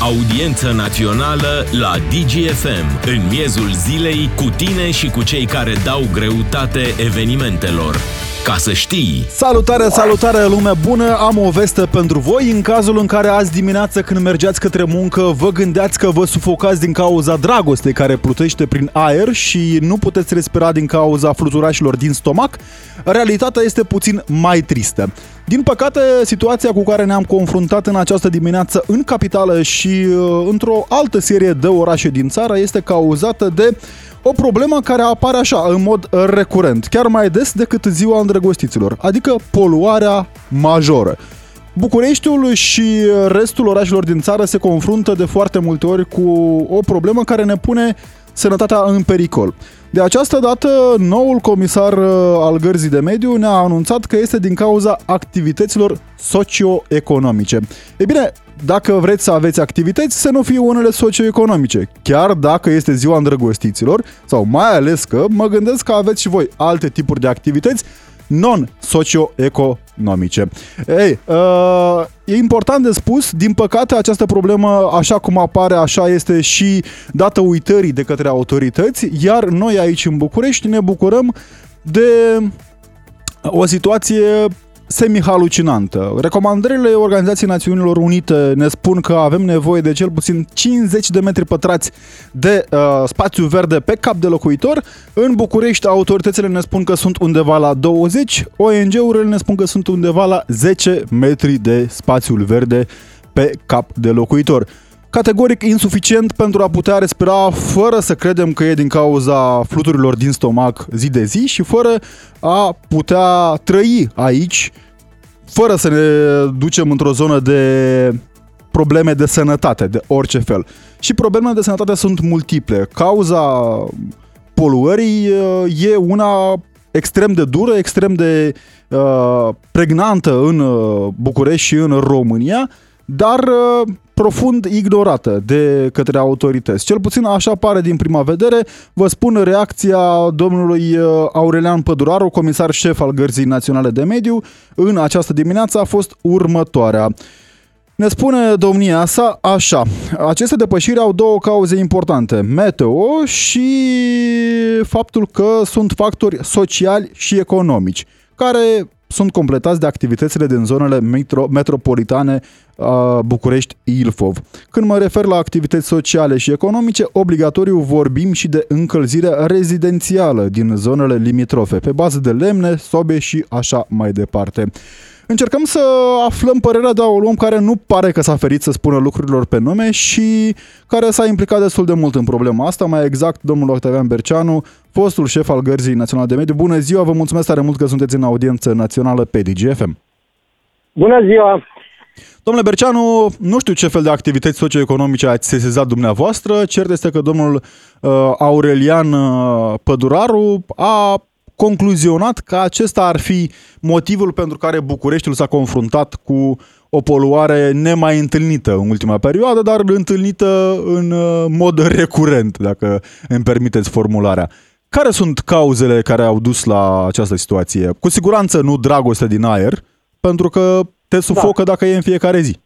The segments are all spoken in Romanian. Audiență națională la DGFM, în miezul zilei, cu tine și cu cei care dau greutate evenimentelor. Ca să știi! Salutare, salutare, lume bună! Am o veste pentru voi. În cazul în care azi dimineață, când mergeați către muncă, vă gândeați că vă sufocați din cauza dragostei care plutește prin aer și nu puteți respira din cauza fluturașilor din stomac, realitatea este puțin mai tristă. Din păcate, situația cu care ne-am confruntat în această dimineață în capitală și într-o altă serie de orașe din țară este cauzată de o problemă care apare așa, în mod recurent, chiar mai des decât ziua îndrăgostiților, adică poluarea majoră. Bucureștiul și restul orașelor din țară se confruntă de foarte multe ori cu o problemă care ne pune sănătatea în pericol. De această dată, noul comisar al Gărzii de Mediu ne-a anunțat că este din cauza activităților socioeconomice. E bine, dacă vreți să aveți activități, să nu fie unele socioeconomice, chiar dacă este ziua îndrăgostiților, sau mai ales că mă gândesc că aveți și voi alte tipuri de activități non-socioeconomice. Ei, e important de spus, din păcate această problemă, așa cum apare, așa este și dată uitării de către autorități, iar noi aici în București ne bucurăm de o situație semi-halucinantă. Recomandările Organizației Națiunilor Unite ne spun că avem nevoie de cel puțin 50 de metri pătrați de spațiu verde pe cap de locuitor. În București, autoritățile ne spun că sunt undeva la 20, ONG-urile ne spun că sunt undeva la 10 metri de spațiul verde pe cap de locuitor. Categoric insuficient pentru a putea respira fără să credem că e din cauza fluturilor din stomac zi de zi și fără a putea trăi aici, fără să ne ducem într-o zonă de probleme de sănătate, de orice fel. Și problemele de sănătate sunt multiple. Cauza poluării e una extrem de dură, extrem de pregnantă în București și în România, dar profund ignorată de către autorități. Cel puțin așa pare din prima vedere. Vă spun reacția domnului Aurelian Păduraru, comisar șef al Gărzii Naționale de Mediu, în această dimineață a fost următoarea. Ne spune domnia sa așa: aceste depășiri au două cauze importante, meteo și faptul că sunt factori sociali și economici, care sunt completați de activitățile din zonele metropolitane București-Ilfov. Când mă refer la activități sociale și economice, obligatoriu vorbim și de încălzirea rezidențială din zonele limitrofe, pe bază de lemne, sobe și așa mai departe. Încercăm să aflăm părerea de un om care nu pare că s-a ferit să spună lucrurilor pe nume și care s-a implicat destul de mult în problema asta, mai exact domnul Octavian Berceanu, fostul șef al Gărzii Naționale de Mediu. Bună ziua, vă mulțumesc tare mult că sunteți în audiență națională pe DGFM. Bună ziua! Domnule Berceanu, nu știu ce fel de activități socioeconomice ați sesizat dumneavoastră, cert este că domnul Aurelian Păduraru a concluzionat că acesta ar fi motivul pentru care Bucureștiul s-a confruntat cu o poluare nemai întâlnită în ultima perioadă, dar întâlnită în mod recurent, dacă îmi permiteți formularea. Care sunt cauzele care au dus la această situație? Cu siguranță nu dragoste din aer, pentru că te sufocă dacă e în fiecare zi.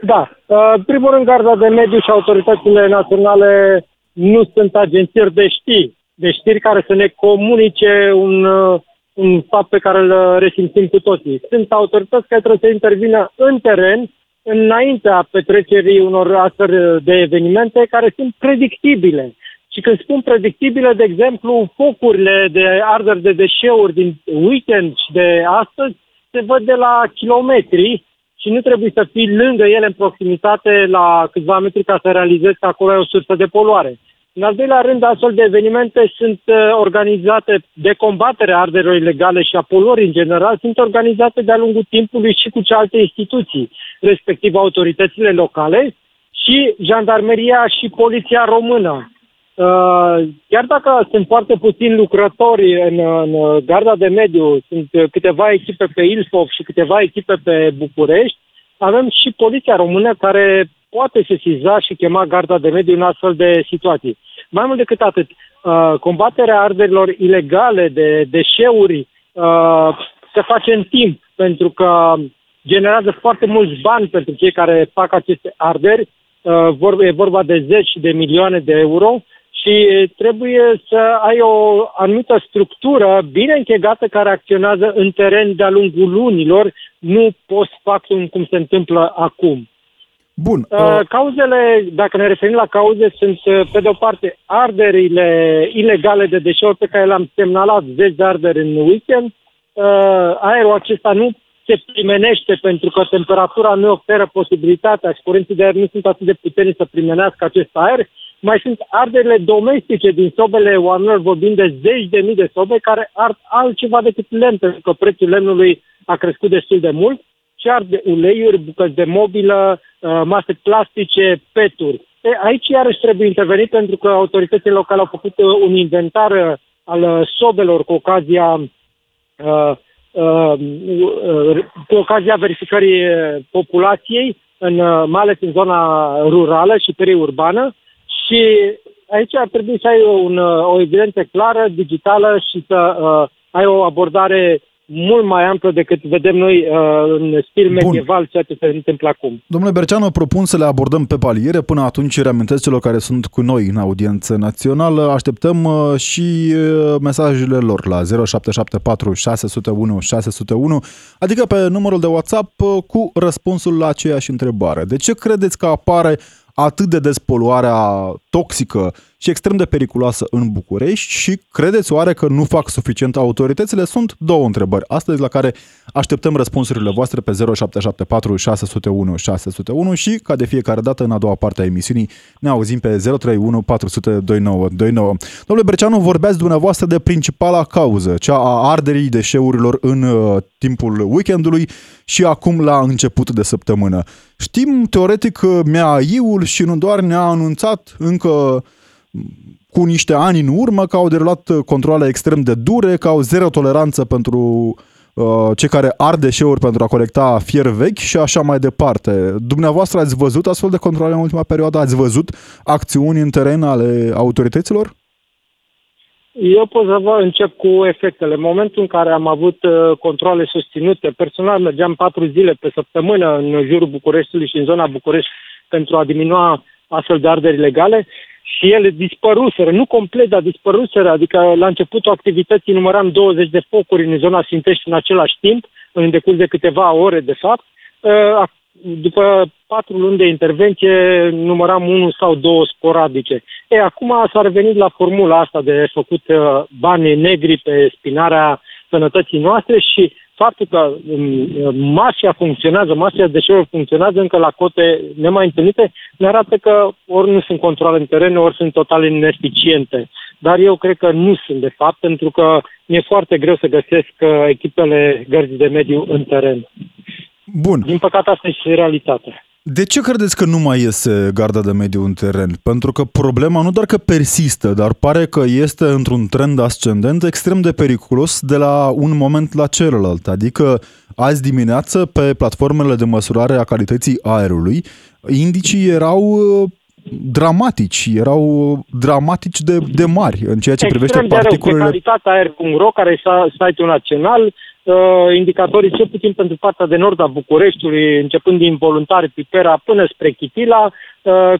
Da. În primul rând, Garda de Mediu și autoritățile naționale nu sunt agenții de știri. De știri care să ne comunice un fapt pe care îl resimțim cu toții. Sunt autorități care trebuie să intervină în teren înaintea petrecerii unor astfel de evenimente care sunt predictibile. Și când spun predictibile, de exemplu, focurile de arderi de deșeuri din weekend și de astăzi se văd de la kilometri și nu trebuie să fii lângă ele în proximitate la câțiva metri ca să realizezi că acolo e o sursă de poluare. În al doilea rând, astfel de evenimente sunt organizate de combatere a arderilor ilegale și a poluării în general, sunt organizate de-a lungul timpului și cu celelalte instituții, respectiv autoritățile locale și jandarmeria și poliția română. Chiar dacă sunt foarte puțini lucrători în Garda de Mediu, sunt câteva echipe pe Ilfov și câteva echipe pe București, avem și poliția română care poate sesiza și chema Garda de Mediu în astfel de situații. Mai mult decât atât, combaterea arderilor ilegale de deșeuri se face în timp, pentru că generează foarte mulți bani pentru cei care fac aceste arderi. E vorba de zeci de milioane de euro și trebuie să ai o anumită structură bine închegată care acționează în teren de-a lungul lunilor, nu post-factum cum se întâmplă acum. Bun. Cauzele, dacă ne referim la cauze, sunt, pe de-o parte, arderile ilegale de deșeuri pe care le-am semnalat, zeci de arderi în weekend. Aerul acesta nu se primenește pentru că temperatura nu oferă posibilitatea și curenții de aer nu sunt atât de puternici să primenească acest aer. Mai sunt arderile domestice din sobele oamenilor, vorbind de zeci de mii de sobe care ard altceva decât lemn, pentru că prețul lemnului a crescut destul de mult. Și arde uleiuri, bucăți de mobilă, mase plastice, peturi. Aici iarăși trebuie intervenit pentru că autoritățile locale au făcut un inventar al sobelor cu ocazia verificării populației, mai ales în zona rurală și periurbană. Și aici ar trebui să ai o evidență clară, digitală și să ai o abordare mult mai amplă decât vedem noi în stil medieval ceea ce se întâmplă acum. Domnule Berceanu, propun să le abordăm pe paliere. Până atunci reamintesc celor care sunt cu noi în audiență națională. Așteptăm și mesajele lor la 0774 601 601, adică pe numărul de WhatsApp cu răspunsul la aceeași întrebare. De ce credeți că apare atât de des poluarea toxică și extrem de periculoasă în București și credeți oare că nu fac suficient autoritățile? Sunt două întrebări astăzi la care așteptăm răspunsurile voastre pe 0774 601 601 și, ca de fiecare dată, în a doua parte a emisiunii, ne auzim pe 031 400 2929. Domnule Berceanu, vorbeați dumneavoastră de principala cauză, cea a arderii deșeurilor în timpul weekendului și acum la început de săptămână. Știm teoretic că MAI-ul și nu doar ne-a anunțat încă cu niște ani în urmă că au derulat controale extrem de dure, că au zero toleranță pentru cei care ard deșeuri pentru a colecta fier vechi și așa mai departe. Dumneavoastră ați văzut astfel de controale în ultima perioadă? Ați văzut acțiuni în teren ale autorităților? Eu pot să vă încep cu efectele. În momentul în care am avut controale susținute, personal mergeam 4 zile pe săptămână în jurul Bucureștiului și în zona București pentru a diminua astfel de arderi ilegale, și ele dispăruseră, nu complet, dar dispăruseră, adică la începutul activității număram 20 de focuri în zona Sfintești în același timp, în decurs de câteva ore, de fapt. După 4 luni de intervenție număram 1 sau 2 sporadice. Acum s-a revenit la formula asta de făcut bani negri pe spinarea sănătății noastre și faptul că mafia deșeurilor funcționează încă la cote nemai întâlnite, ne arată că ori nu sunt controle în teren, ori sunt total ineficiente. Dar eu cred că nu sunt, de fapt, pentru că mi-e foarte greu să găsesc echipele gărzii de mediu în teren. Bun. Din păcate, asta este realitatea. De ce credeți că nu mai iese garda de mediu în teren? Pentru că problema nu doar că persistă, dar pare că este într-un trend ascendent extrem de periculos de la un moment la celălalt. Adică azi dimineață, pe platformele de măsurare a calității aerului, indicii erau dramatici de mari în ceea ce privește particulele. Extrem de rău, pe calitatea aer.ro, care este site-ul național, indicatorii, cel puțin pentru partea de nord a Bucureștiului, începând din Voluntari, Pipera, până spre Chitila,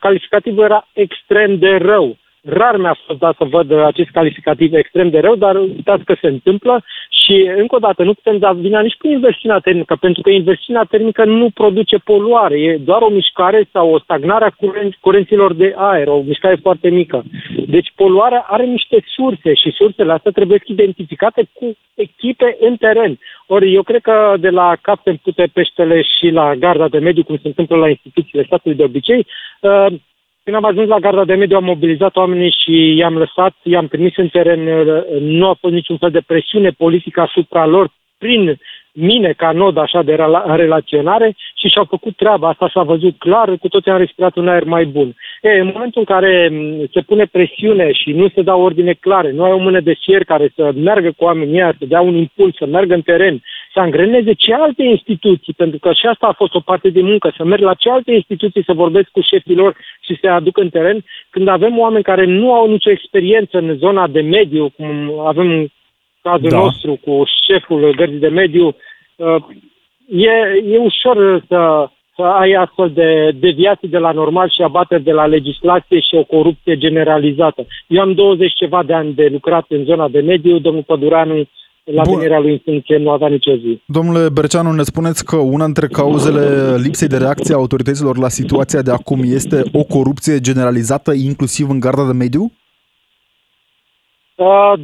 calificativul era extrem de rău. Rar mi-a fost dat să văd acest calificativ extrem de rău, dar uitați că se întâmplă și, încă o dată, nu putem da vina nici cu inversiunea termică, pentru că inversiunea termică nu produce poluare, e doar o mișcare sau o stagnare a curenților de aer, o mișcare foarte mică. Deci poluarea are niște surse și sursele astea trebuie identificate cu echipe în teren. Ori eu cred că de la Capten Pute Peștele și la Garda de Mediu, cum se întâmplă la instituțiile statului de obicei, când am ajuns la Garda de Mediu, am mobilizat oamenii și i-am lăsat, i-am trimis în teren, nu a fost niciun fel de presiune politică asupra lor, prin mine ca nod așa de relaționare și și-au făcut treaba, asta s-a văzut clar, cu toții am respirat un aer mai bun. În momentul în care se pune presiune și nu se dau ordine clare, nu ai o mână de fier care să meargă cu oamenii aia, să dea un impuls, să meargă în teren, să angreneze ce alte instituții, pentru că și asta a fost o parte de muncă, să merg la ce alte instituții să vorbesc cu șefii lor și să aduc în teren, când avem oameni care nu au nicio experiență în zona de mediu, cum avem cazul nostru cu șeful gărzii de mediu, e ușor să ai astfel de deviații de la normal și abateri de la legislație și o corupție generalizată. Eu am 20 ceva de ani de lucrat în zona de mediu, domnul Păduraru, la venirea lui în funcție, nu avea nicio zi. Domnule Berceanu, ne spuneți că una dintre cauzele lipsei de reacție a autorităților la situația de acum este o corupție generalizată, inclusiv în Garda de Mediu?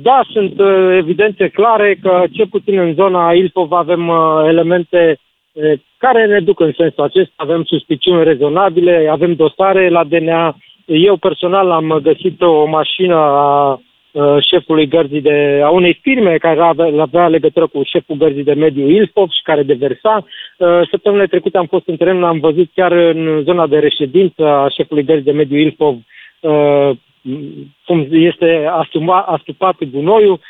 Da, sunt evidențe clare că, cel puțin în zona Ilfov, avem elemente care ne duc în sensul acesta. Avem suspiciuni rezonabile, avem dosare la DNA. Eu personal am găsit o mașină a șefului gărzii a unei firme care avea legătură cu șeful gărzii de mediu Ilfov și care deversa. Săptămâna trecută am fost în teren, l-am văzut chiar în zona de reședință a șefului gărzii de mediu Ilfov, cum este astupat gunoiul.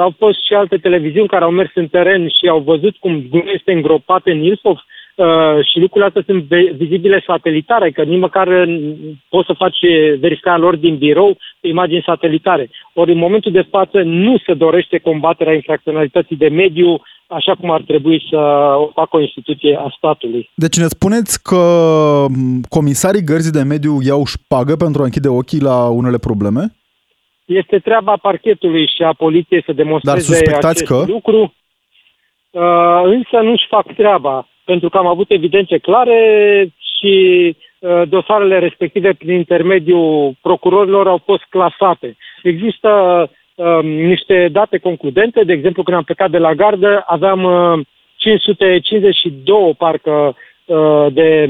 Au fost și alte televiziuni care au mers în teren și au văzut cum gunoiul este îngropat în Ilfov. Și lucrurile astea sunt vizibile satelitare, că nici măcar poți să faci verificarea lor din birou pe imagini satelitare. Ori în momentul de față nu se dorește combaterea infracționalității de mediu așa cum ar trebui să o facă o instituție a statului. Deci ne spuneți că comisarii gărzii de mediu iau șpagă pentru a închide ochii la unele probleme? Este treaba parchetului și a poliției să demonstreze acest lucru, însă nu-și fac treaba. Pentru că am avut evidențe clare și dosarele respective prin intermediul procurorilor au fost clasate. Există niște date concludente, de exemplu când am plecat de la gardă aveam 552 parcă de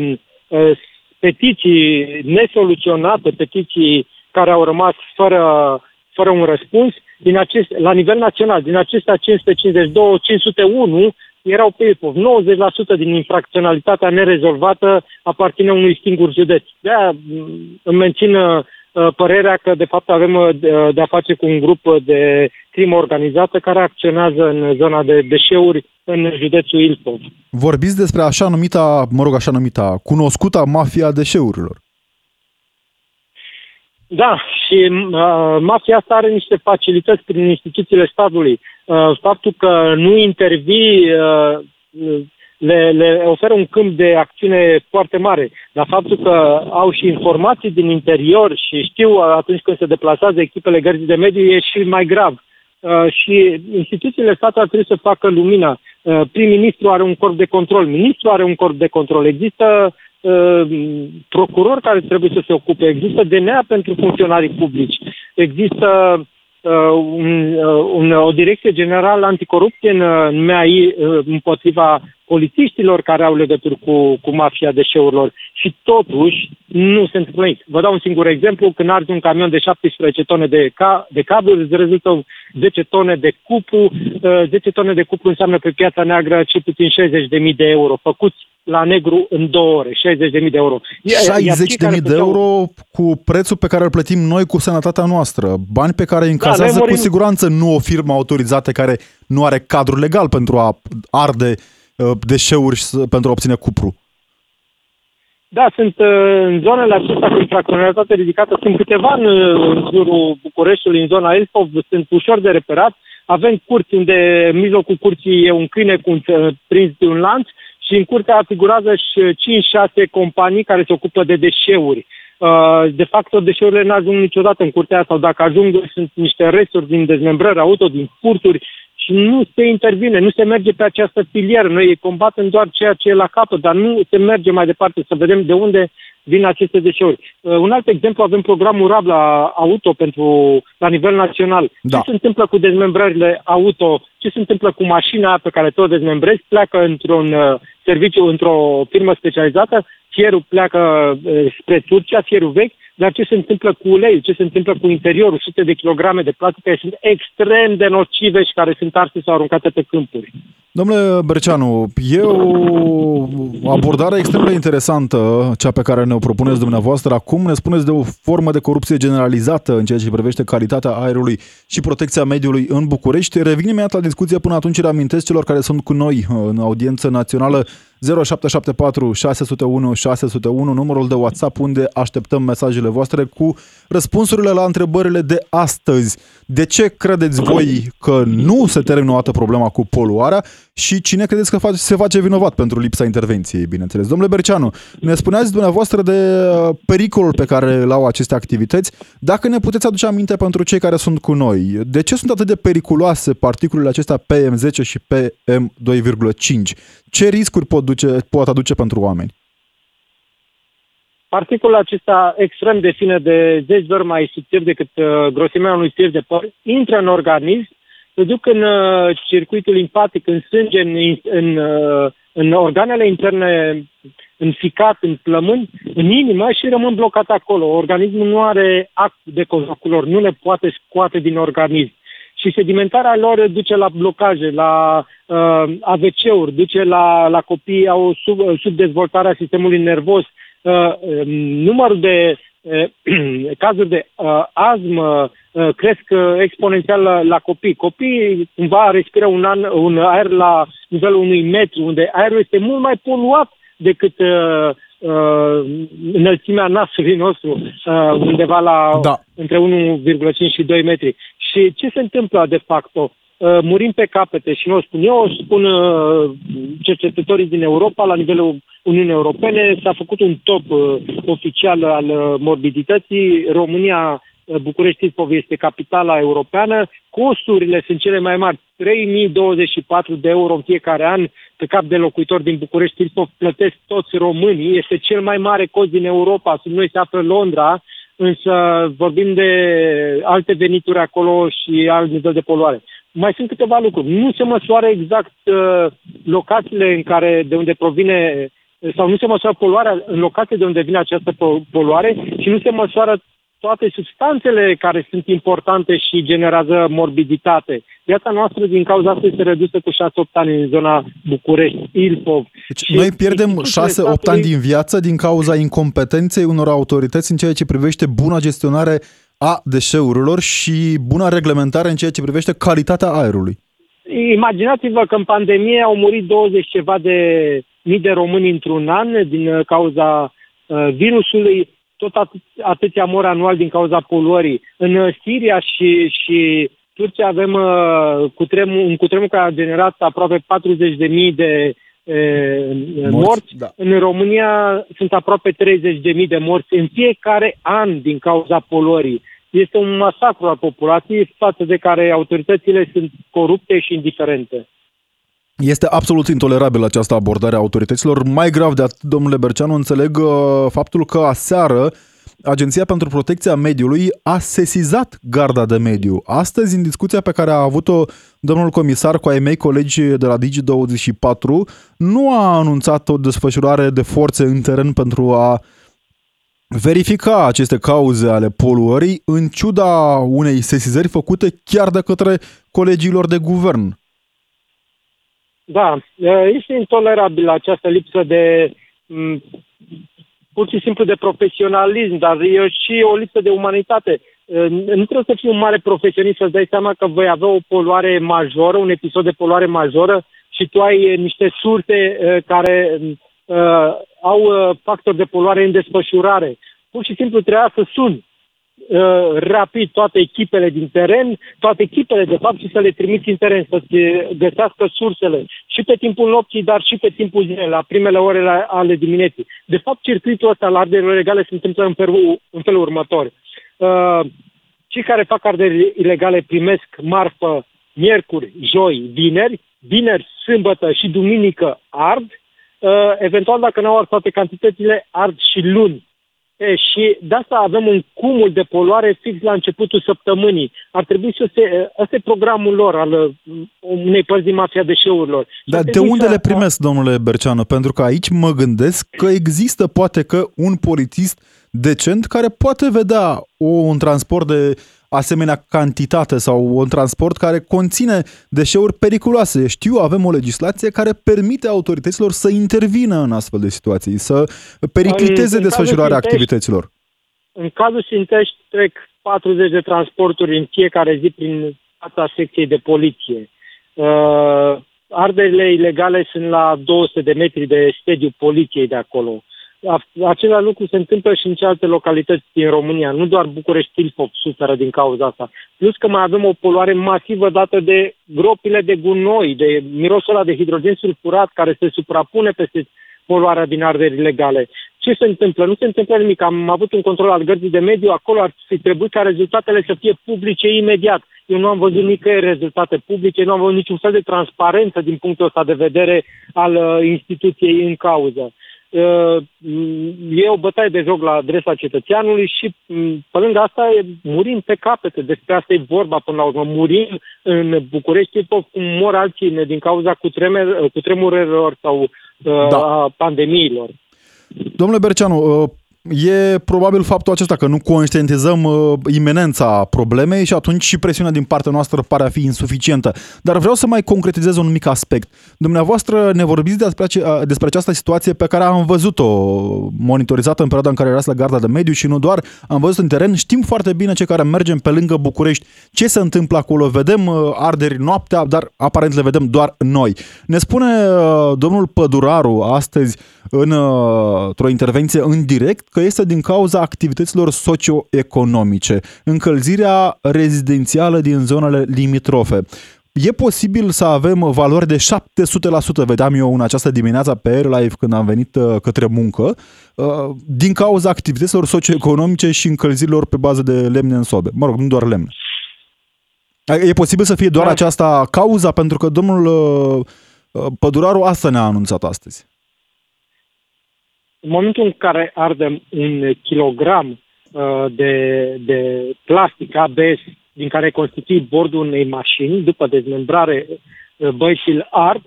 petiții nesoluționate, petiții care au rămas fără un răspuns. La nivel național, din acestea 552, 501 erau pe Ilfov. 90% din infracționalitatea nerezolvată aparține unui singur județ. De-aia îmi mențin părerea că de fapt avem de-a face cu un grup de crimă organizată care acționează în zona de deșeuri în județul Ilfov. Vorbiți despre așa numita, cunoscuta mafia deșeurilor. Da, și mafia asta are niște facilități prin instituțiile statului. Faptul că nu intervii le oferă un câmp de acțiune foarte mare, dar faptul că au și informații din interior și știu atunci când se deplasează echipele gărzii de mediu e și mai grav. Și instituțiile statului ar trebui să facă lumina. Prim-ministru are un corp de control, ministru are un corp de control, există procurori care trebuie să se ocupe, există DNA pentru funcționarii publici, există o direcție generală anticorupție în MAI împotriva polițiștilor care au legături cu mafia deșeurilor și totuși nu se întâmplă nimic. Vă dau un singur exemplu, când arzi un camion de 17 tone de cabluri, îți rezultă 10 tone de cupru. 10 tone de cupru înseamnă pe piața neagră cel puțin 60.000 de euro, făcuți la negru în 2 ore, 60.000 de euro. 60.000 de euro cu prețul pe care îl plătim noi cu sănătatea noastră, bani pe care îi încasează cu siguranță nu o firmă autorizată care nu are cadru legal pentru a arde deșeuri pentru a obține cupru. Da, sunt în zonele acestea cu infracționalitate ridicată, sunt câteva în jurul Bucureștiului, în zona Ilfov, sunt ușor de reperat. Avem curți unde în mijlocul curții e un câine prins de un lanț și în curtea figurează și 5-6 companii care se ocupă de deșeuri. De fapt, deșeurile nu ajung niciodată în curtea sau dacă ajung, sunt niște resturi din dezmembrări auto, din furturi și nu se intervine, nu se merge pe această pilieră. Noi combatem doar ceea ce e la capăt, dar nu se merge mai departe să vedem de unde vin aceste deșeuri. Un alt exemplu, avem programul RAB la auto la nivel național. Da. Ce se întâmplă cu dezmembrările auto? Ce se întâmplă cu mașina pe care tu o dezmembrezi? Pleacă într-un serviciu, într-o firmă specializată, fierul pleacă spre Turcia, fierul vechi, dar ce se întâmplă cu uleiul, ce se întâmplă cu interiorul, sute de kilograme de plastic care sunt extrem de nocive și care sunt arse sau aruncate pe câmpuri. Domnule Berceanu, e o abordare extrem de interesantă, cea pe care ne-o propuneți dumneavoastră acum. Ne spuneți de o formă de corupție generalizată în ceea ce privește calitatea aerului și protecția mediului în București. Revenim imediat la discuție, până atunci reamintesc celor care sunt cu noi în audiență națională 0774 601 601, numărul de WhatsApp unde așteptăm mesajele voastre cu răspunsurile la întrebările de astăzi. De ce credeți voi că nu se termină o dată problema cu poluarea și cine credeți că se face vinovat pentru lipsa intervenției, bineînțeles. Domnule Berceanu, ne spuneați dumneavoastră de pericolul pe care îl au aceste activități. Dacă ne puteți aduce aminte pentru cei care sunt cu noi, de ce sunt atât de periculoase particulele acestea PM10 și PM2.5? Ce riscuri pot aduce pentru oameni? Particulul acesta extrem de fină, de 10 ori mai subțire decât grosimea unui fir de păr, intră în organism, se duc în circuitul limfatic, în sânge, în organele interne, în ficat, în plămâni, în inimă și rămân blocat acolo. Organismul nu are act de coagulare, nu le poate scoate din organism. Și sedimentarea lor duce la blocaje, la AVC-uri, duce la copii, au subdezvoltarea sistemului nervos. Numărul de cazuri de astmă cresc exponențial la copii. Copiii cumva respiră un aer la nivelul unui metru, unde aerul este mult mai poluat decât înălțimea nasului nostru, undeva la între 1,5 și 2 metri. Și ce se întâmplă de facto? Murim pe capete și spun cercetătorii din Europa, la nivelul Uniunii Europene, s-a făcut un top oficial al morbidității. România, București-Ilfov, este capitala europeană. Costurile sunt cele mai mari, 3.024 de euro în fiecare an pe cap de locuitor din București-Ilfov plătesc toți românii. Este cel mai mare cost din Europa, sub noi se află Londra, însă vorbim de alte venituri acolo și alt nivel de poluare. Mai sunt câteva lucruri. Nu se măsoară exact locațiile în care, de unde provine, sau nu se măsoară poluarea în locațiile de unde vine această poluare și nu se măsoară toate substanțele care sunt importante și generează morbiditate. Viața noastră din cauza asta este redusă cu 6-8 ani în zona București-Ilfov. Deci noi pierdem 6-8 ani din viață din cauza incompetenței unor autorități în ceea ce privește buna gestionare a deșeurilor și buna reglementare în ceea ce privește calitatea aerului. Imaginați-vă că în pandemie au murit 20 ceva de mii de români într-un an din cauza virusului. Tot atâția mor anual din cauza poluării. În Siria și Turcia avem un cutremur care a generat aproape 40.000 de morți. Da. În România sunt aproape 30.000 de morți în fiecare an din cauza poluării. Este un masacru al populației față de care autoritățile sunt corupte și indiferente. Este absolut intolerabil această abordare a autorităților. Mai grav de atât, domnule Berceanu, înțeleg faptul că aseară Agenția pentru Protecția Mediului a sesizat Garda de Mediu. Astăzi, în discuția pe care a avut-o domnul comisar cu ai mei colegi de la Digi24, nu a anunțat o desfășurare de forțe în teren pentru a verifica aceste cauze ale poluării, în ciuda unei sesizări făcute chiar de către colegilor de guvern. Da, este intolerabil această lipsă de, pur și simplu, de profesionalism, dar e și o lipsă de umanitate. Nu trebuie să fii un mare profesionist să-ți dai seama că vei avea o poluare majoră, un episod de poluare majoră și tu ai niște surse care au factori de poluare în desfășurare. Pur și simplu trebuia să suni rapid toate echipele din teren, toate echipele de fapt, și să le trimiți în teren, să-ți găsească sursele și pe timpul nopții, dar și pe timpul zilei, la primele ore ale dimineții. De fapt, circuitul ăsta al arderilor ilegale se întâmplă în felul următor. Cei care fac arderi ilegale primesc marfă miercuri, joi, vineri, sâmbătă și duminică ard, eventual dacă n-au ars toate cantitățile, ard și luni. Și de asta avem un cumul de poluare fix la începutul săptămânii. Ar trebui să ăsta e programul lor, al unei părți din mafia deșeurilor. Dar de unde le primesc, domnule Berceanu? Pentru că aici mă gândesc că există poate că un polițist decent care poate vedea un transport de asemenea cantitate sau un transport care conține deșeuri periculoase. Știu, avem o legislație care permite autorităților să intervină în astfel de situații, să pericliteze desfășurarea activităților. În cazul Sfintești trec 40 de transporturi în fiecare zi prin fața secției de poliție. Arderile ilegale sunt la 200 de metri de sediul poliției de acolo. Același lucru se întâmplă și în celelalte localități din România. Nu doar București-Ilfov suferă din cauza asta. Plus că mai avem o poluare masivă dată de gropile de gunoi, de mirosul ăla de hidrogen sulfurat care se suprapune peste poluarea din arderi ilegale. Ce se întâmplă? Nu se întâmplă nimic. Am avut un control al Gărzii de Mediu, acolo ar fi trebuit ca rezultatele să fie publice imediat. Eu nu am văzut nicăieri rezultate publice, nu am văzut niciun fel de transparență din punctul ăsta de vedere al instituției în cauză. E o bătaie de joc la adresa cetățeanului și pe lângă asta murim pe capete, despre asta e vorba până la urmă, murim în București cum mor alții din cauza cutremurelor sau a pandemiilor. Domnule Berceanu, e probabil faptul acesta că nu conștientizăm imenența problemei și atunci și presiunea din partea noastră pare a fi insuficientă. Dar vreau să mai concretizez un mic aspect. Dumneavoastră ne vorbiți despre această situație pe care am văzut-o monitorizată în perioada în care erați la Garda de Mediu și nu doar, am văzut în teren, știm foarte bine cei care mergem pe lângă București, ce se întâmplă acolo, vedem arderi noaptea, dar aparent le vedem doar noi. Ne spune domnul Păduraru astăzi într-o intervenție în direct că este din cauza activităților socioeconomice, încălzirea rezidențială din zonele limitrofe. E posibil să avem valori de 700%, vedeam eu în această dimineață pe Air Live când am venit către muncă, din cauza activităților socioeconomice și încălzirilor pe bază de lemne în sobe. Mă rog, nu doar lemne. E posibil să fie doar aceasta cauza, pentru că domnul Păduraru asta ne-a anunțat astăzi. În momentul în care ardem un kilogram de plastic ABS din care constituie bordul unei mașini, după dezmembrare băieșil ard,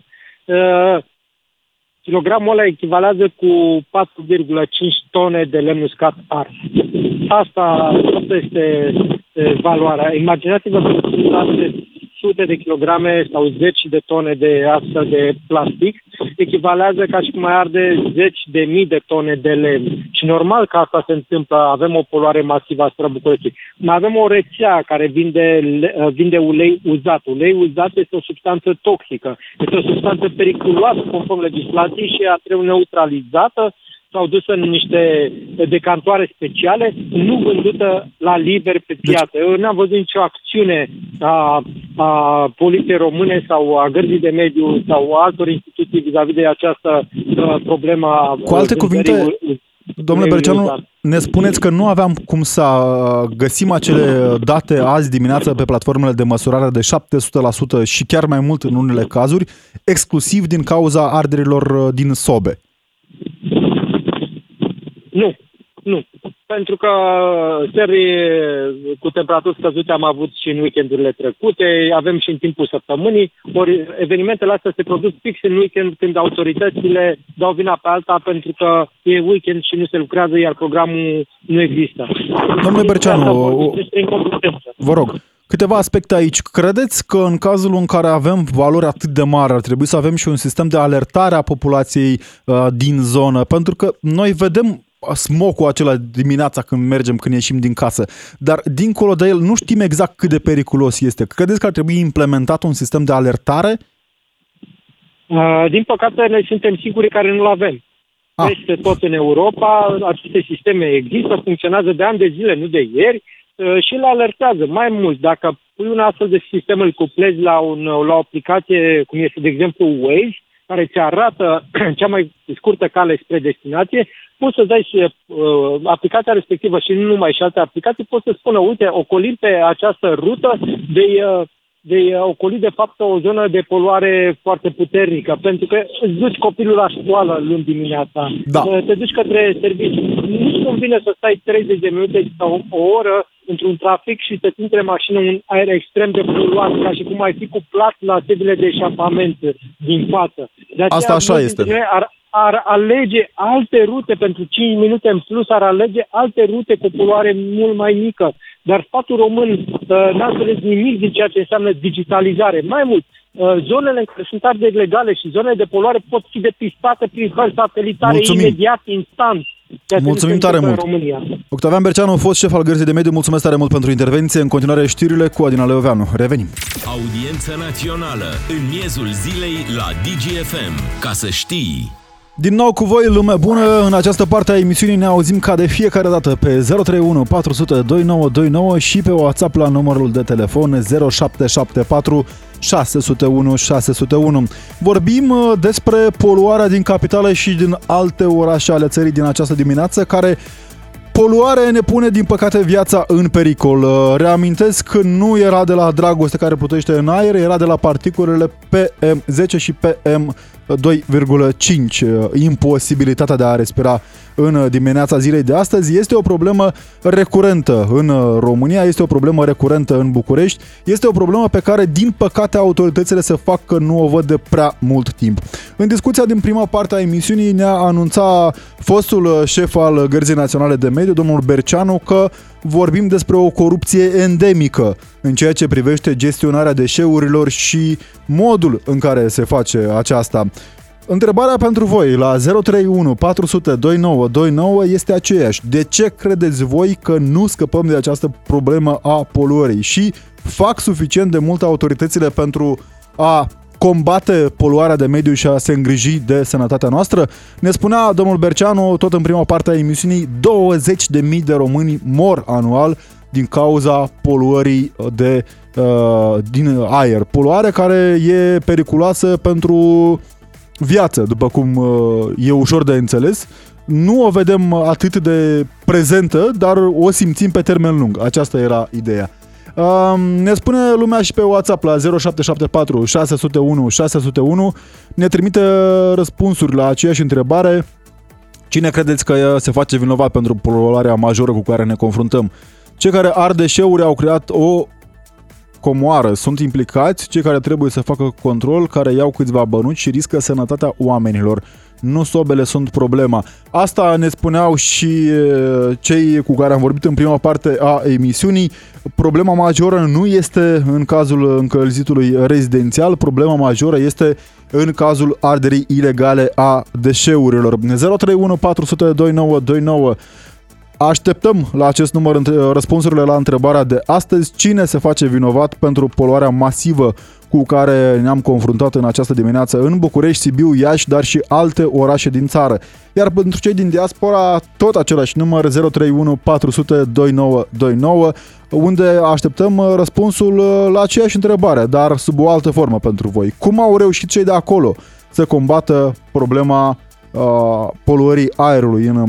kilogramul ăla echivalează cu 4,5 tone de lemn uscat ars. Asta este valoarea. Imaginați-vă că sunt sute de kilograme sau zeci de tone de astfel de plastic, echivalează ca și cum mai arde zeci de mii de tone de lemn. Și normal că asta se întâmplă, avem o poluare masivă asupra Bucureștiului. Mai avem o rețea care vinde ulei uzat. Ulei uzat este o substanță toxică, este o substanță periculoasă conform legislației și ea trebuie neutralizată sau dusă în niște decantoare speciale, nu vândută la liber pe piață. Eu n-am văzut nicio acțiune a poliției române sau a Gărzii de Mediu sau a altor instituții vis-a-vis de această problemă. Cu alte cuvinte, domnule Berceanu, ne spuneți că nu aveam cum să găsim acele date azi dimineață pe platformele de măsurare de 700% și chiar mai mult în unele cazuri, exclusiv din cauza arderilor din sobe. Nu. Pentru că serii cu temperaturi scăzute am avut și în weekendurile trecute, avem și în timpul săptămânii, ori evenimentele astea se produc fix în weekend când autoritățile dau vina pe alta pentru că e weekend și nu se lucrează, iar programul nu există. Domnule Berceanu, vă rog. Câteva aspecte aici. Credeți că în cazul în care avem valori atât de mari ar trebui să avem și un sistem de alertare a populației din zonă? Pentru că noi vedem smocul acela dimineața când mergem, când ieșim din casă, dar dincolo de el nu știm exact cât de periculos este. Credeți că ar trebui implementat un sistem de alertare? Din păcate, noi suntem singuri care nu-l avem. Peste tot în Europa, aceste sisteme există, funcționează de ani de zile, nu de ieri, și îl alertează. Mai mult, dacă pui un astfel de sistem, îl cuplezi la o aplicație, cum este, de exemplu, Waze, care ți arată cea mai scurtă cale spre destinație, poți să dai și aplicația respectivă și nu numai și alte aplicații, poți să spună, uite, ocolim pe această rută de ocoli de fapt o zonă de poluare foarte puternică, pentru că îți duci copilul la școală luni dimineața, te duci către serviciu. Nu-ți convine să stai 30 de minute sau o oră într-un trafic și să-ți intre mașină un aer extrem de poluat, ca și cum ai fi cuplat la sediile de eșapament din față. De aceea, asta așa este. Ar alege alte rute pentru 5 minute în plus, ar alege alte rute cu poluare mult mai mică. Dar statul român n-a înțeles nimic din ceea ce înseamnă digitalizare. Mai mult, zonele în care sunt arderi legale și zonele de poluare pot fi depistate prin hărți satelitare imediat, instant. Mulțumim tare mult. Octavian Berceanu a fost șef al Gărzii de Mediu. Mulțumesc tare mult pentru intervenție. În continuare știrile cu Adina Leoveanu. Revenim. Audiența națională în miezul zilei la DGFM. Ca să știi. Din nou cu voi, lume bună. În această parte a emisiunii ne auzim ca de fiecare dată pe 031 400 2929 și pe WhatsApp la numărul de telefon 0774 601 601. Vorbim despre poluarea din capitală și din alte orașe ale țării din această dimineață, care poluare ne pune, din păcate, viața în pericol. Reamintesc că nu era de la dragoste care plutește în aer, era de la particulele PM10 și PM2.5. Imposibilitatea de a respira în dimineața zilei de astăzi este o problemă recurentă în România, este o problemă recurentă în București, este o problemă pe care, din păcate, autoritățile se fac că nu o văd de prea mult timp. În discuția din prima parte a emisiunii ne-a anunțat fostul șef al Gărzii Naționale de Mediu, domnul Berceanu, că vorbim despre o corupție endemică în ceea ce privește gestionarea deșeurilor și modul în care se face aceasta. Întrebarea pentru voi la 031 400 2929 este aceeași. De ce credeți voi că nu scăpăm de această problemă a poluării? Și fac suficient de mult autoritățile pentru a combate poluarea de mediu și a se îngriji de sănătatea noastră? Ne spunea domnul Berceanu, tot în prima parte a emisiunii, 20.000 de români mor anual din cauza poluării din aer. Poluare care e periculoasă pentru viață, după cum e ușor de înțeles. Nu o vedem atât de prezentă, dar o simțim pe termen lung. Aceasta era ideea. Ne spune lumea și pe WhatsApp la 0774 601 601. Ne trimite răspunsuri la aceeași întrebare. Cine credeți că se face vinovat pentru poluarea majoră cu care ne confruntăm? Cei care ard deșeuri au creat o comoară. Sunt implicați cei care trebuie să facă control, care iau câțiva bănuți și riscă sănătatea oamenilor. Nu sobele sunt problema. Asta ne spuneau și cei cu care am vorbit în prima parte a emisiunii. Problema majoră nu este în cazul încălzitului rezidențial, problema majoră este în cazul arderii ilegale a deșeurilor. 031 400 2929. Așteptăm la acest număr răspunsurile la întrebarea de astăzi. Cine se face vinovat pentru poluarea masivă cu care ne-am confruntat în această dimineață în București, Sibiu, Iași, dar și alte orașe din țară? Iar pentru cei din diaspora, tot același număr, 031 400 2929, unde așteptăm răspunsul la aceeași întrebare, dar sub o altă formă pentru voi. Cum au reușit cei de acolo să combată problema poluării aerului în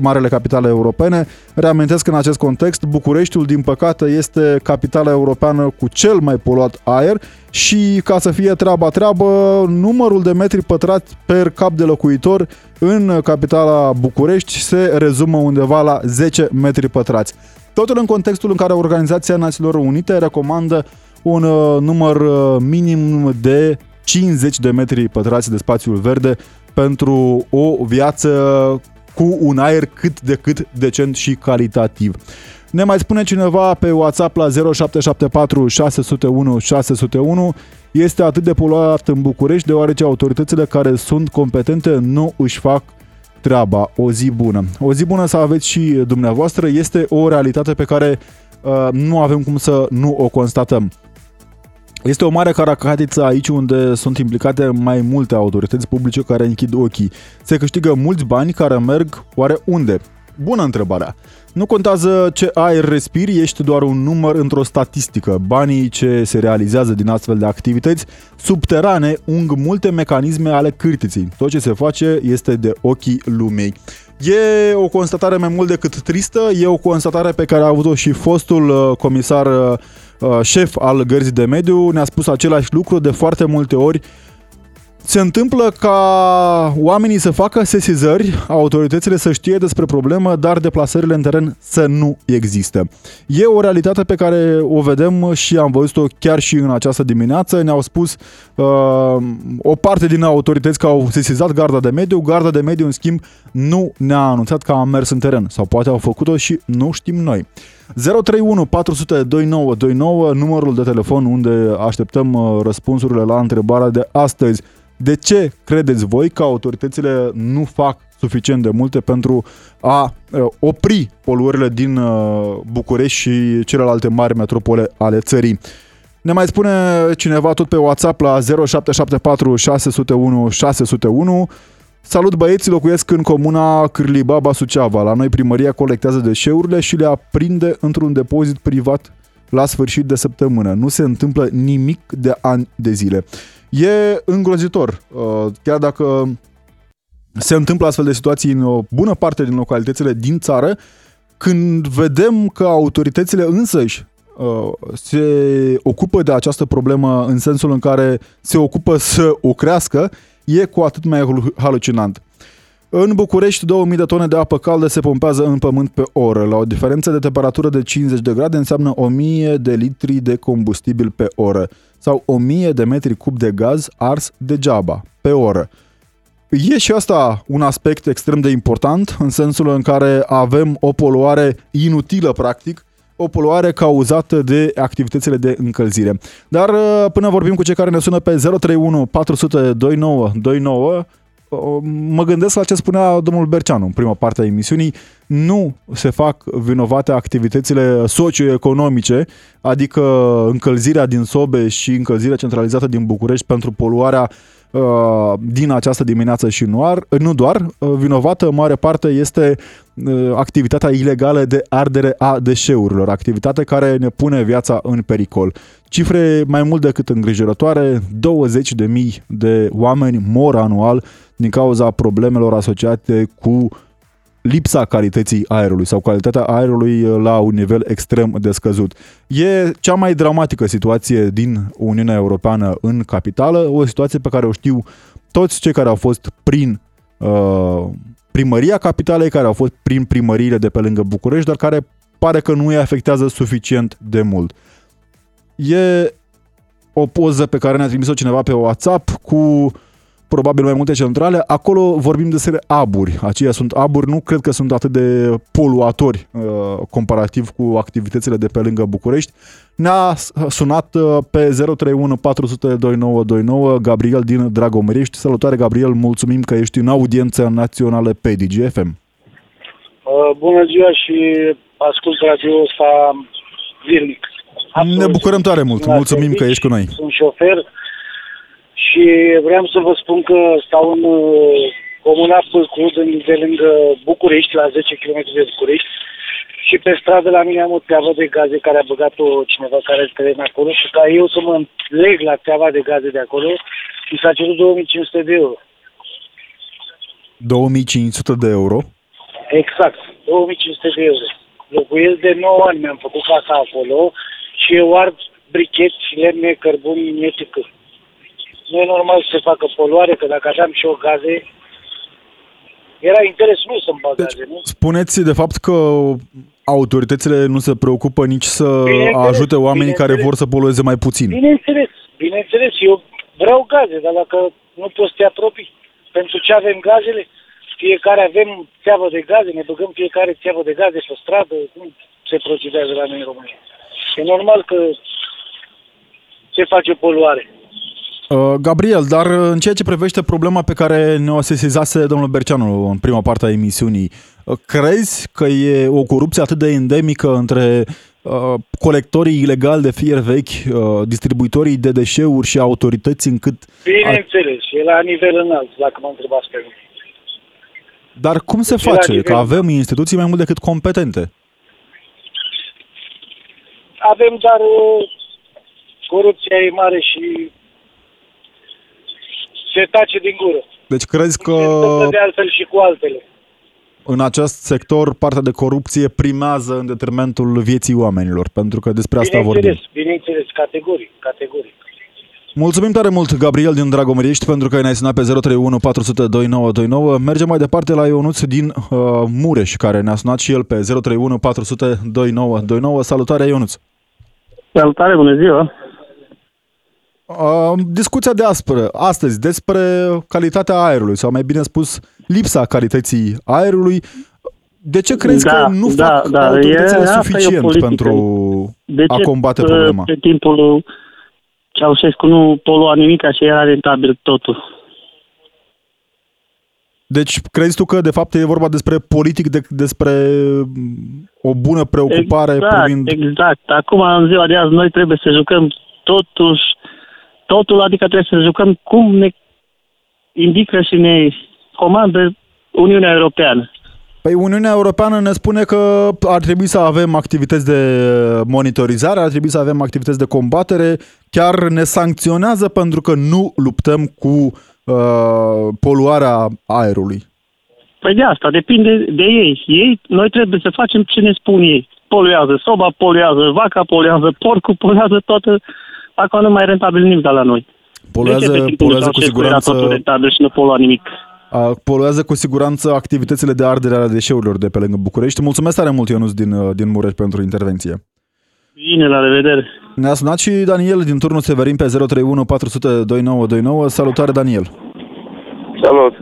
marele capitale europene? Reamintesc că în acest context Bucureștiul, din păcate, este capitala europeană cu cel mai poluat aer și, ca să fie treabă, numărul de metri pătrați per cap de locuitor în capitala București se rezumă undeva la 10 metri pătrați. Totul în contextul în care Organizația Națiunilor Unite recomandă un număr minim de 50 de metri pătrați de spațiul verde pentru o viață cu un aer cât de cât decent și calitativ. Ne mai spune cineva pe WhatsApp la 0774 601 601. Este atât de poluat în București deoarece autoritățile care sunt competente nu își fac treaba. O zi bună. O zi bună să aveți și dumneavoastră. Este o realitate pe care nu avem cum să nu o constatăm. Este o mare caracatiță aici, unde sunt implicate mai multe autorități publice care închid ochii. Se câștigă mulți bani care merg oare unde? Bună întrebarea! Nu contează ce aer respiri, ești doar un număr într-o statistică. Banii ce se realizează din astfel de activități subterane ung multe mecanisme ale cârtiții. Tot ce se face este de ochii lumii. E o constatare mai mult decât tristă, e o constatare pe care a avut-o și fostul comisar șef al Gărzii de Mediu, ne-a spus același lucru de foarte multe ori. Se întâmplă ca oamenii să facă sesizări, autoritățile să știe despre problemă, dar deplasările în teren să nu existe. E o realitate pe care o vedem și am văzut-o chiar și în această dimineață. Ne-au spus o parte din autorități că au sesizat Garda de Mediu. Garda de Mediu, în schimb, nu ne-a anunțat că a mers în teren. Sau poate au făcut-o și nu știm noi. 031 400 2929, numărul de telefon unde așteptăm răspunsurile la întrebarea de astăzi. De ce credeți voi că autoritățile nu fac suficient de multe pentru a opri poluările din București și celelalte mari metropole ale țării. Ne mai spune cineva tot pe WhatsApp la 0774 601 601. Salut băieți, locuiesc în comuna Cârlibaba, Suceava. La noi primăria colectează deșeurile și le aprinde într-un depozit privat la sfârșit de săptămână. Nu se întâmplă nimic de ani de zile. E îngrozitor. Chiar dacă se întâmplă astfel de situații în o bună parte din localitățile din țară, când vedem că autoritățile însăși se ocupă de această problemă în sensul în care se ocupă să o crească, e cu atât mai halucinant. În București, 2000 de tone de apă caldă se pompează în pământ pe oră. La o diferență de temperatură de 50 de grade înseamnă 1000 de litri de combustibil pe oră sau 1000 de metri cub de gaz ars degeaba pe oră. E și asta un aspect extrem de important, în sensul în care avem o poluare inutilă, practic, o poluare cauzată de activitățile de încălzire. Dar până vorbim cu cei care ne sună pe 031 400 2929, mă gândesc la ce spunea domnul Berceanu în prima parte a emisiunii. Nu se fac vinovate activitățile socioeconomice, adică încălzirea din sobe și încălzirea centralizată din București pentru poluarea din această dimineață și nu doar. Vinovată în mare parte este activitatea ilegală de ardere a deșeurilor, activitate care ne pune viața în pericol. Cifre mai mult decât îngrijorătoare, 20.000 de oameni mor anual din cauza problemelor asociate cu lipsa calității aerului sau calitatea aerului la un nivel extrem de scăzut. E cea mai dramatică situație din Uniunea Europeană în capitală, o situație pe care o știu toți cei care au fost prin primăria capitalei, care au fost prin primăriile de pe lângă București, dar care pare că nu îi afectează suficient de mult. E o poză pe care ne-a trimis-o cineva pe WhatsApp cu probabil mai multe centrale. Acolo vorbim despre aburi. Aceia sunt aburi, nu cred că sunt atât de poluatori comparativ cu activitățile de pe lângă București. Ne-a sunat pe 031 400 2929 Gabriel din Dragomirești. Salutare Gabriel, mulțumim că ești în audiența națională pe DGFM. Bună ziua și ascult radio-ul ăsta zilnic. Absolut. Ne bucurăm tare mult, mulțumim că ești cu noi. Sunt șofer și vreau să vă spun că stau în comuna Părcud, de lângă București, la 10 km de București, și pe stradă la mine am o țeavă de gaze care a băgat-o cineva care a trăit acolo și ca eu să mă leg la țeava de gaze de acolo, mi s-a cerut 2500 de euro. 2500 de euro? Exact, 2500 de euro. Locuiesc de 9 ani, mi-am făcut casa acolo și eu ard bricheți, lemne, cărbuni, netică. Nu e normal să se facă poluare, că dacă aveam și o gaze, era interes nu să-mi bag gaze, nu? Spuneți de fapt că autoritățile nu se preocupă nici să ajute oamenii care vor să polueze mai puțin. Bineînțeles, bineînțeles, eu vreau gaze, dar dacă nu poți să te apropii, pentru ce avem gazele? Fiecare avem țeavă de gaze, ne băgăm fiecare țeavă de gaze pe stradă, cum se procedează la noi în România? E normal că se face poluare. Gabriel, dar în ceea ce privește problema pe care ne-o sesizase domnul Berceanu în prima parte a emisiunii, crezi că e o corupție atât de endemică între colectorii ilegali de fier vechi, distribuitorii de deșeuri și autorități încât... Bineînțeles, e la nivel înalt, dacă mă întrebați pe mine. Dar cum se face că avem instituții mai mult decât competente? Avem, dar corupția e mare și se tace din gură. Deci crezi că... Se întâmplă de altfel și cu altele. În acest sector, partea de corupție primează în detrimentul vieții oamenilor, pentru că despre asta vorbim. Bineînțeles, bineînțeles, categoric, categoric. Mulțumim tare mult, Gabriel din Dragomirești, pentru că ne-ai sunat pe 031 400 2929. Mergem mai departe la Ionuț din Mureș, care ne-a sunat și el pe 031 400 2929. Salutare, Ionuț! Salutare, bună ziua! Discuția de astăzi despre calitatea aerului, sau mai bine spus, lipsa calității aerului. De ce crezi că nu fac autoritățile suficient pentru a combate problema? Pe timpul Ceaușescu nu polua nimica și era rentabil totul. Deci crezi tu că de fapt e vorba despre politic, despre o bună preocupare? Exact, privind... exact. Acum, în ziua de azi, noi trebuie să jucăm totuși, totul, adică trebuie să jucăm cum ne indică și ne comandă Uniunea Europeană. Păi Uniunea Europeană ne spune că ar trebui să avem activități de monitorizare, ar trebui să avem activități de combatere, chiar ne sancționează pentru că nu luptăm cu poluarea aerului. Păi de asta, depinde de ei. Noi trebuie să facem ce ne spun ei. Poluează soba, poluează vaca, poluează porcul, poluează toată... Acum nu mai rentabil nimic de la noi. Poluează cu siguranță... Totul rentabil și nu polua nimic. Poluează cu siguranță activitățile de ardere ale deșeurilor de pe lângă București. Mulțumesc tare mult, Ionuț, din Mureș, pentru intervenție. Bine, la revedere. Ne-a sunat și Daniel din Turnu Severin pe 031 400 2929. Salutare, Daniel. Salut.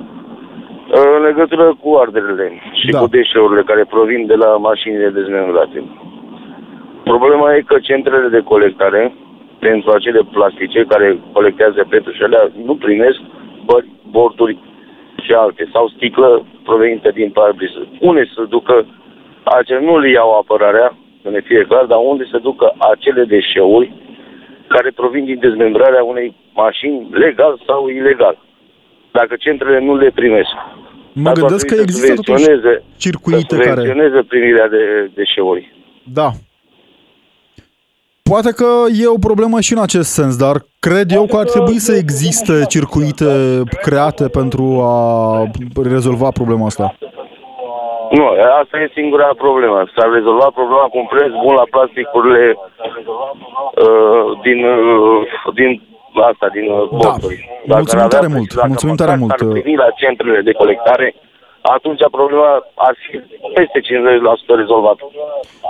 În legătură cu arderele și cu deșeurile care provin de la mașinile dezmembrate, problema e că centrele de colectare pentru acele plastice care colectează petul și alea nu primesc borduri și alte, sau sticlă provenită din parbriză. Unde se ducă, acele nu le iau apărarea, să ne fie clar, dar unde se ducă acele deșeuri care provin din dezmembrarea unei mașini, legal sau ilegal, dacă centrele nu le primesc. Mă gândesc că există totuși circuite care... subvenționeze primirea de deșeuri. Da. Poate că e o problemă și în acest sens, dar cred eu că ar trebui să existe circuite create pentru a rezolva problema asta. Nu, asta e singura problemă. S-ar rezolva problema cu un preț bun la plasticurile din borduri. Da, mulțumim tare mult. Mulțumim tare mult. Dacă ar primi la centrele de colectare, atunci problema ar fi peste 50% rezolvată.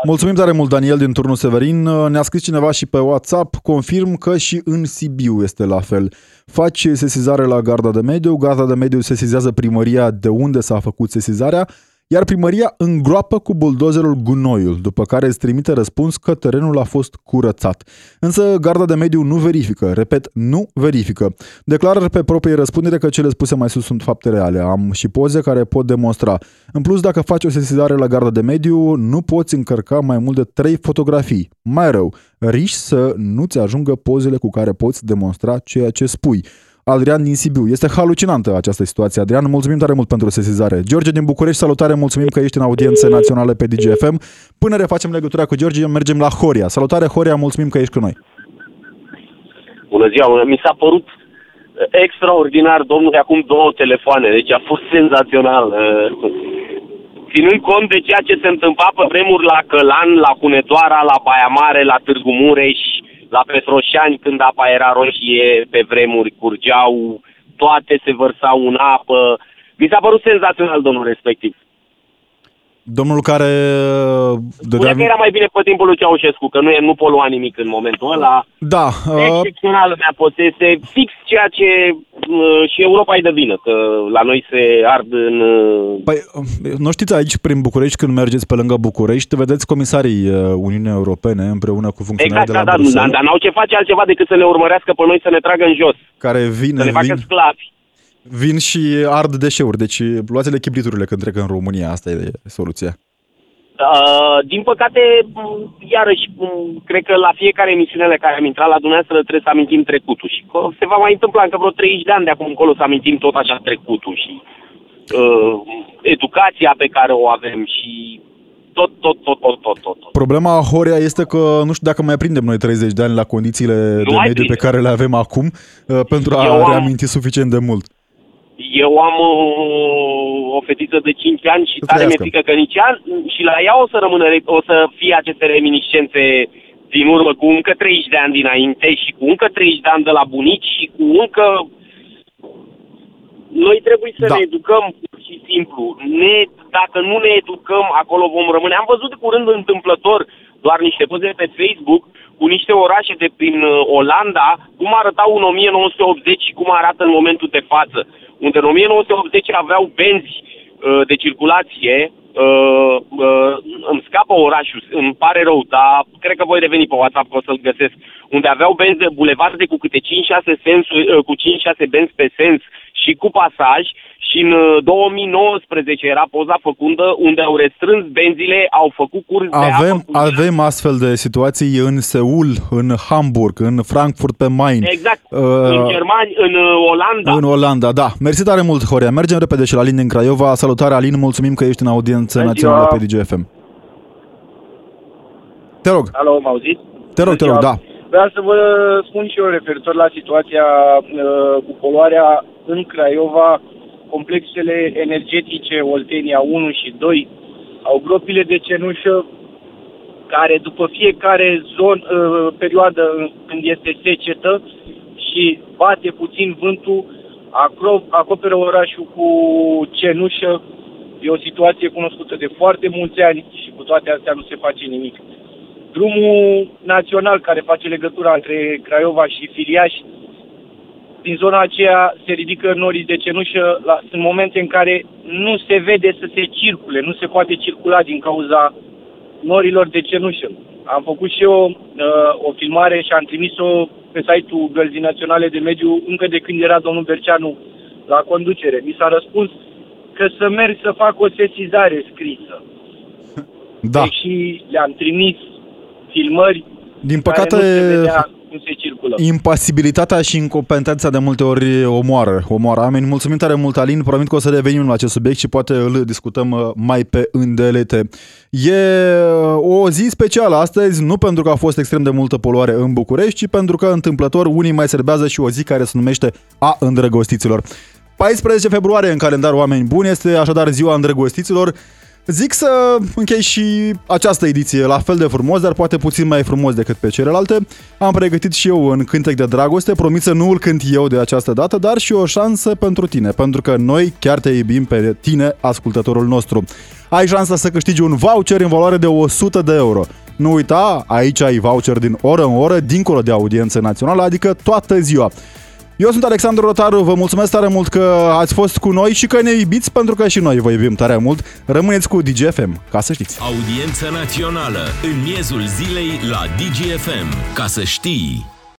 Mulțumim tare mult, Daniel, din Turnu Severin. Ne-a scris cineva și pe WhatsApp, confirm că și în Sibiu este la fel. Faci sesizare la Garda de Mediu, Garda de Mediu sesizează primăria de unde s-a făcut sesizarea, iar primăria îngroapă cu buldozerul gunoiul, după care îți trimite răspuns că terenul a fost curățat. Însă Garda de Mediu nu verifică, repet, nu verifică. Declară pe proprie răspundere că cele spuse mai sus sunt fapte reale, am și poze care pot demonstra. În plus, dacă faci o sesizare la Garda de Mediu, nu poți încărca mai mult de 3 fotografii. Mai rău, riști să nu-ți ajungă pozele cu care poți demonstra ceea ce spui. Adrian din Sibiu. Este halucinantă această situație. Adrian, mulțumim tare mult pentru sesizare. George din București, salutare, mulțumim că ești în audiențe naționale pe DGFM. Până refacem legătura cu George, mergem la Horia. Salutare, Horia, mulțumim că ești cu noi. Bună ziua, mi s-a părut extraordinar, domnule, acum 2 telefoane, deci a fost senzațional. Ținând cont de ceea ce se întâmpla pe vremuri la Călan, la Hunedoara, la Baia Mare, la Târgu Mureș, la Petroșani, când apa era roșie, pe vremuri curgeau, toate se vărsau în apă. Mi s-a părut senzațional domnul respectiv. Domnul care... Spunea că era mai bine pe timpul lui Ceaușescu, că nu polua nimic în momentul ăla. Da. Excepțional mea posese fix ceea ce și Europa e de vină, că la noi se ard în... Păi, nu știți aici, prin București, când mergeți pe lângă București, vedeți comisarii Uniunii Europene împreună cu funcționarii de la Bruxelles. Dar n-au ce face altceva decât să ne urmărească pe noi, să ne tragă în jos. Să ne facă sclavi. Vin și ard deșeuri, deci luați-le chibriturile când trec în România, asta e soluția. Din păcate, iarăși, cred că la fiecare emisiune la care am intrat la dumneavoastră trebuie să amintim trecutul și că se va mai întâmpla încă vreo 30 de ani de acum încolo să amintim tot așa trecutul și educația pe care o avem și tot. Problema Horia este că nu știu dacă mai prindem noi 30 de ani la condițiile de mediu pe care le avem acum pentru a reaminti suficient de mult. Eu am o fetiță de 5 ani și tare mi-e frică că nici an, și la ea o să fie aceste reminiscențe din urmă cu încă 30 de ani dinainte și cu încă 30 de ani de la bunici și cu încă... Noi trebuie să ne educăm pur și simplu. Dacă nu ne educăm, acolo vom rămâne. Am văzut de curând întâmplător doar niște poze pe Facebook cu niște orașe de prin Olanda, cum arătau în 1980 și cum arată în momentul de față. Unde în 1980 aveau benzi de circulație, îmi scapă orașul, îmi pare rău, dar cred că voi reveni pe WhatsApp că o să-l găsesc, unde aveau benzi de bulevarde cu câte 5-6 benzi pe sens și cu pasaj și în 2019 era poza făcută unde au restrâns benzile, au făcut curs de apă. Avem astfel de situații în Seul, în Hamburg, în Frankfurt pe Main. Exact, în Germania, în Olanda. În Olanda, da. Mersi tare mult, Horia. Mergem repede și la Alin din Craiova. Salutare, Alin, mulțumim că ești în audiență națională pe DGFM. Te rog. Alo, m-auziți? Te rog, da. Vreau să vă spun și eu referitor la situația cu poluarea în Craiova. Complexele energetice Oltenia 1 și 2 au gropile de cenușă care după fiecare perioadă când este secetă și bate puțin vântul, acoperă orașul cu cenușă. E o situație cunoscută de foarte mulți ani și cu toate astea nu se face nimic. Drumul național care face legătura între Craiova și Filiaș, din zona aceea se ridică norii de cenușă în momente în care nu se vede să se circule, nu se poate circula din cauza norilor de cenușă. Am făcut și eu o filmare și am trimis-o pe site-ul Gărzii Naționale de Mediu încă de când era domnul Berceanu la conducere. Mi s-a răspuns că să merg să fac o sesizare scrisă. Da. Deși le-am trimis filmări, din păcate, nu se circulă. Impasibilitatea și incompetența de multe ori omoară oameni. Mulțumim tare mult, Alin. Promit că o să revenim la acest subiect și poate îl discutăm mai pe îndelete. E o zi specială astăzi, nu pentru că a fost extrem de multă poluare în București, ci pentru că întâmplător unii mai serbează și o zi care se numește a îndrăgostiților. 14 februarie în calendar, oameni buni, este așadar ziua îndrăgostiților. Zic să închei și această ediție la fel de frumos, dar poate puțin mai frumos decât pe celelalte. Am pregătit și eu un cântec de dragoste, promit să nu îl cânt eu de această dată, dar și o șansă pentru tine, pentru că noi chiar te iubim pe tine, ascultătorul nostru. Ai șansa să câștigi un voucher în valoare de 100 de euro. Nu uita, aici ai voucher din oră în oră, dincolo de audiență națională, adică toată ziua. Eu sunt Alexandru Rotaru, vă mulțumesc tare mult că ați fost cu noi și că ne iubiți, pentru că și noi vă iubim tare mult. Rămâneți cu DGFM, ca să știți. Audiența națională, în miezul zilei la DGFM, ca să știi.